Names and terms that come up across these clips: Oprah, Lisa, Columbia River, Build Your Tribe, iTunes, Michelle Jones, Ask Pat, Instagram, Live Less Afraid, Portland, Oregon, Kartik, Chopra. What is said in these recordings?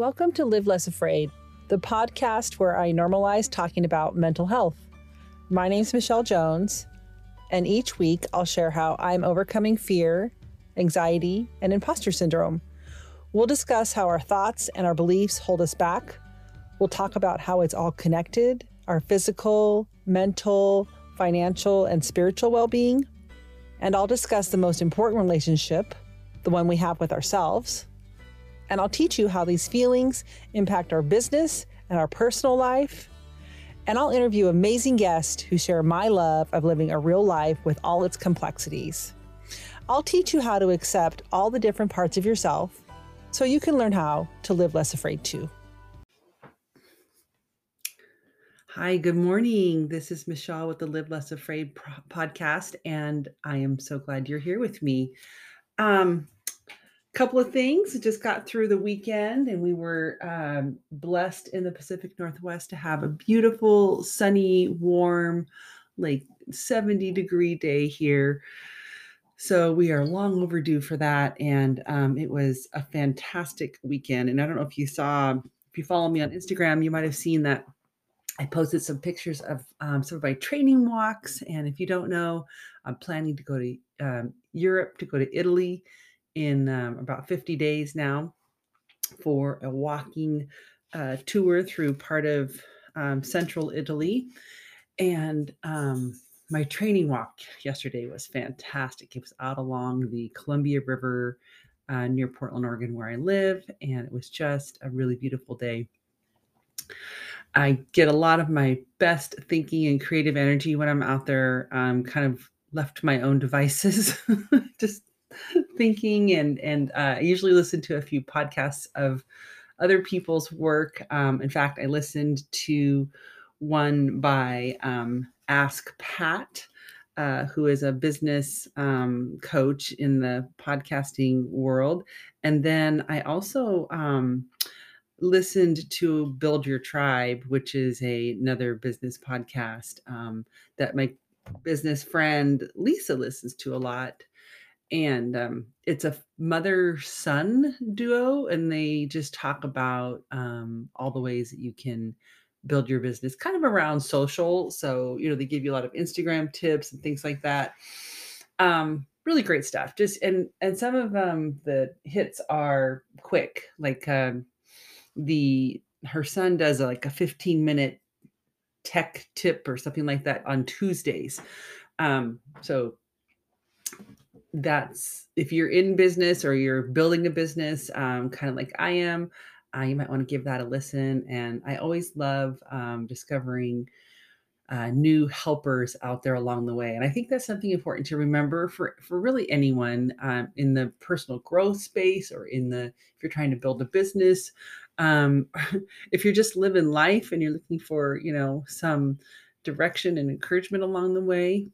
Welcome to Live Less Afraid, the podcast where I normalize talking about mental health. My name's Michelle Jones, and each week I'll share how I'm overcoming fear, anxiety, and imposter syndrome. We'll discuss how our thoughts and our beliefs hold us back. We'll talk about how it's all connected, our physical, mental, financial, and spiritual well-being. And I'll discuss the most important relationship, the one we have with ourselves. And I'll teach you how these feelings impact our business and our personal life. And I'll interview amazing guests who share my love of living a real life with all its complexities. I'll teach you how to accept all the different parts of yourself so you can learn how to live less afraid too. Hi, good morning. This is Michelle with the Live Less Afraid podcast, and I am so glad you're here with me. Couple of things. Just got through the weekend, and we were blessed in the Pacific Northwest to have a beautiful, sunny, warm, like 70-degree day here. So we are long overdue for that, and it was a fantastic weekend. And I don't know if you saw, if you follow me on Instagram, you might have seen that I posted some pictures of some of my training walks. And if you don't know, I'm planning to go to Europe, to go to Italy in about 50 days now for a walking tour through part of central Italy. And my training walk yesterday was fantastic. It was out along the Columbia River near Portland, Oregon, where I live. And it was just a really beautiful day. I get a lot of my best thinking and creative energy when I'm out there, kind of left to my own devices, just thinking, and I usually listen to a few podcasts of other people's work. In fact, I listened to one by Ask Pat, who is a business coach in the podcasting world. And then I also listened to Build Your Tribe, which is another business podcast that my business friend Lisa listens to a lot. And it's a mother-son duo, and they just talk about all the ways that you can build your business kind of around social. So, you know, they give you a lot of Instagram tips and things like that. Really great stuff. Just and some of the hits are quick. Like her son does a 15-minute tech tip or something like that on Tuesdays. So that's, if you're in business or you're building a business, kind of like I am, you might want to give that a listen. And I always love discovering new helpers out there along the way. And I think that's something important to remember for really anyone in the personal growth space, or if you're trying to build a business, if you're just living life and you're looking for, some direction and encouragement along the way.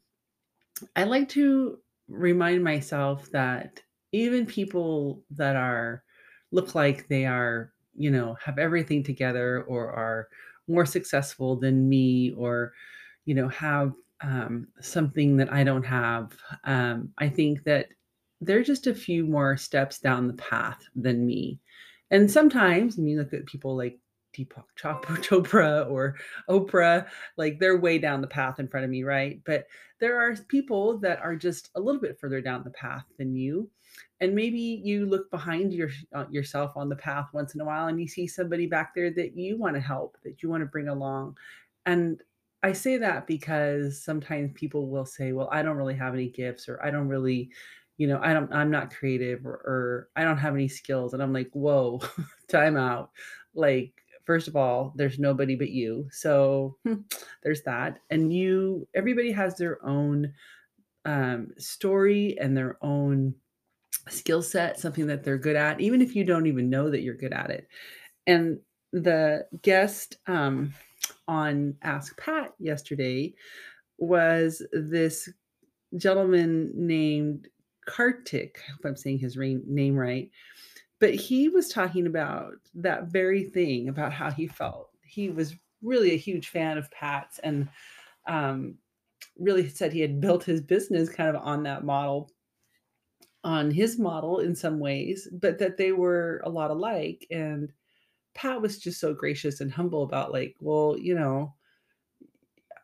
I like to remind myself that even people that look like they are, have everything together, or are more successful than me, or, have something that I don't have. I think that they're just a few more steps down the path than me. And sometimes, you look at people like Chopra or Oprah, like they're way down the path in front of me, right? But there are people that are just a little bit further down the path than you. And maybe you look behind yourself on the path once in a while, and you see somebody back there that you want to help, that you want to bring along. And I say that because sometimes people will say, well, I don't really have any gifts, or I don't really, I'm not creative, or I don't have any skills. And I'm like, whoa, time out. Like, first of all, there's nobody but you. So there's that. And everybody has their own story and their own skill set, something that they're good at, even if you don't even know that you're good at it. And the guest on Ask Pat yesterday was this gentleman named Kartik. I hope I'm saying his name right. But he was talking about that very thing, about how he felt. He was really a huge fan of Pat's, and really said he had built his business kind of on his model in some ways, but that they were a lot alike. And Pat was just so gracious and humble about like, well, you know,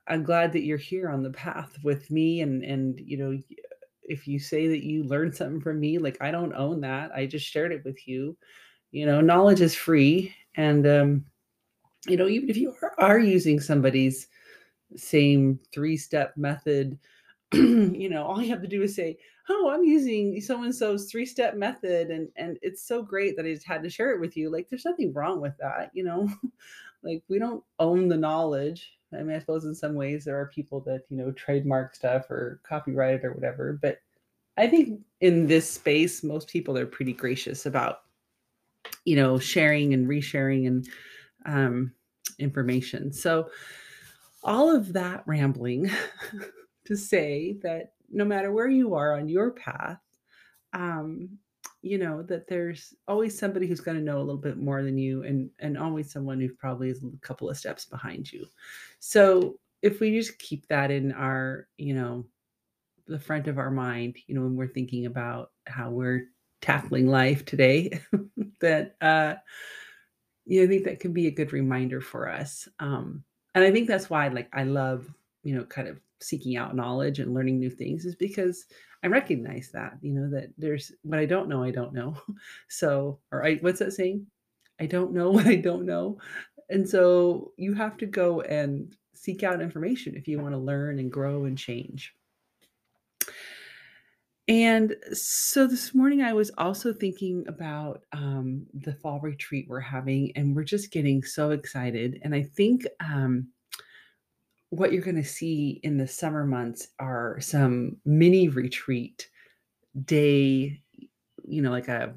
I'm glad that you're here on the path with me. And, you know, if you say that you learned something from me, like, I don't own that. I just shared it with you. You know, knowledge is free. And, you know, even if you are using somebody's same 3-step method, you know, all you have to do is say, oh, I'm using so-and-so's 3-step method. And it's so great that I just had to share it with you. Like, there's nothing wrong with that. You know, like, we don't own the knowledge. I mean, I suppose in some ways there are people that, you know, trademark stuff or copyright it or whatever. But I think in this space, most people are pretty gracious about, you know, sharing and resharing and information. So all of that rambling to say that no matter where you are on your path, you know, that there's always somebody who's going to know a little bit more than you, and always someone who probably is a couple of steps behind you. So if we just keep that in our, you know, the front of our mind, you know, when we're thinking about how we're tackling life today, that, you know, I think that can be a good reminder for us. And I think that's why, like, I love, you know, kind of seeking out knowledge and learning new things, is because I recognize that, you know, that there's what I don't know, I don't know. So, or what's that saying? I don't know what I don't know. And so you have to go and seek out information if you want to learn and grow and change. And so this morning I was also thinking about the fall retreat we're having, and we're just getting so excited. And I think, what you're going to see in the summer months are some mini retreat day, you know, like a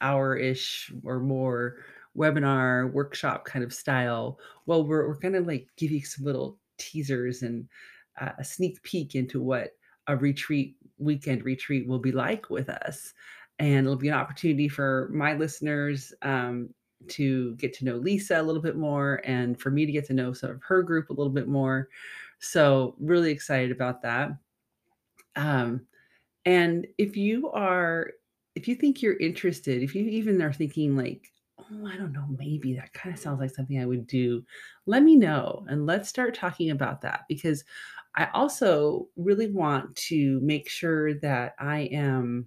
hour-ish or more webinar workshop kind of style. Well, we're going to like give you some little teasers and a sneak peek into what a retreat, weekend retreat will be like with us. And it'll be an opportunity for my listeners, to get to know Lisa a little bit more, and for me to get to know some of her group a little bit more. So really excited about that. And if you think you're interested, if you even are thinking like, oh, I don't know, maybe that kind of sounds like something I would do, let me know. And let's start talking about that, because I also really want to make sure that I am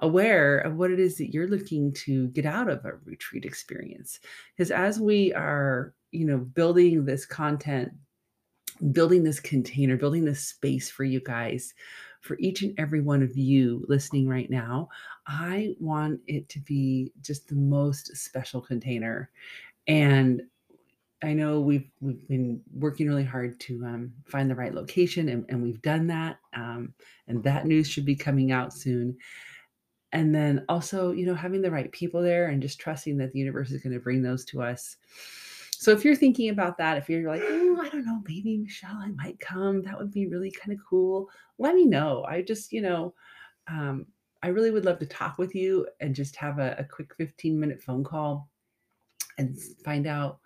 aware of what it is that you're looking to get out of a retreat experience. Because as we are, you know, building this content, building this container, building this space for you guys, for each and every one of you listening right now, I want it to be just the most special container. And I know we've been working really hard to find the right location, and we've done that. And that news should be coming out soon. And then also, you know, having the right people there and just trusting that the universe is going to bring those to us. So if you're thinking about that, if you're like, oh, I don't know, maybe Michelle, I might come. That would be really kind of cool. Let me know. I just, you know, I really would love to talk with you and just have a quick 15-minute phone call and find out,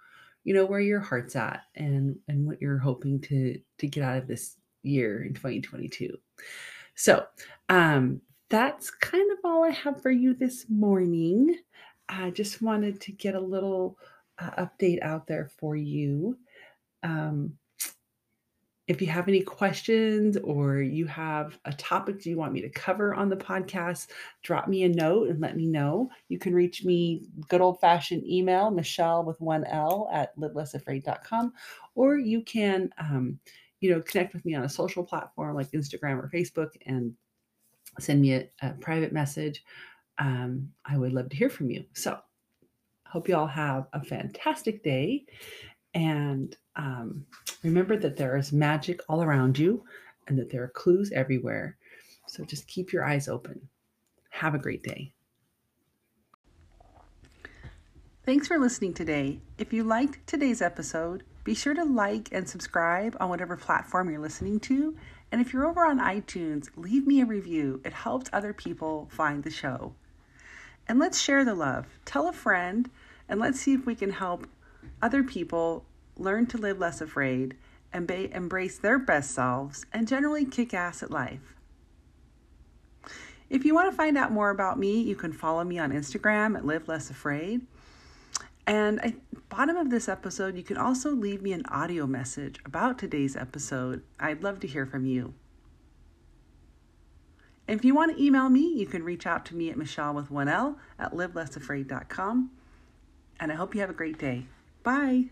you know, where your heart's at and what you're hoping to get out of this year in 2022. So, that's kind of all I have for you this morning. I just wanted to get a little update out there for you. If you have any questions or you have a topic you want me to cover on the podcast, drop me a note and let me know. You can reach me good old-fashioned email, Michelle with 1L at livelessafraid.com, or you can, you know, connect with me on a social platform like Instagram or Facebook and send me a private message. I would love to hear from you. So hope you all have a fantastic day. And remember that there is magic all around you and that there are clues everywhere. So just keep your eyes open. Have a great day. Thanks for listening today. If you liked today's episode, be sure to like and subscribe on whatever platform you're listening to. And if you're over on iTunes, leave me a review. It helps other people find the show. And let's share the love. Tell a friend, and let's see if we can help other people learn to live less afraid and embrace their best selves and generally kick ass at life. If you want to find out more about me, you can follow me on Instagram at Live Less Afraid. And at the bottom of this episode, you can also leave me an audio message about today's episode. I'd love to hear from you. If you want to email me, you can reach out to me at michellewith1l@livelessafraid.com. And I hope you have a great day. Bye.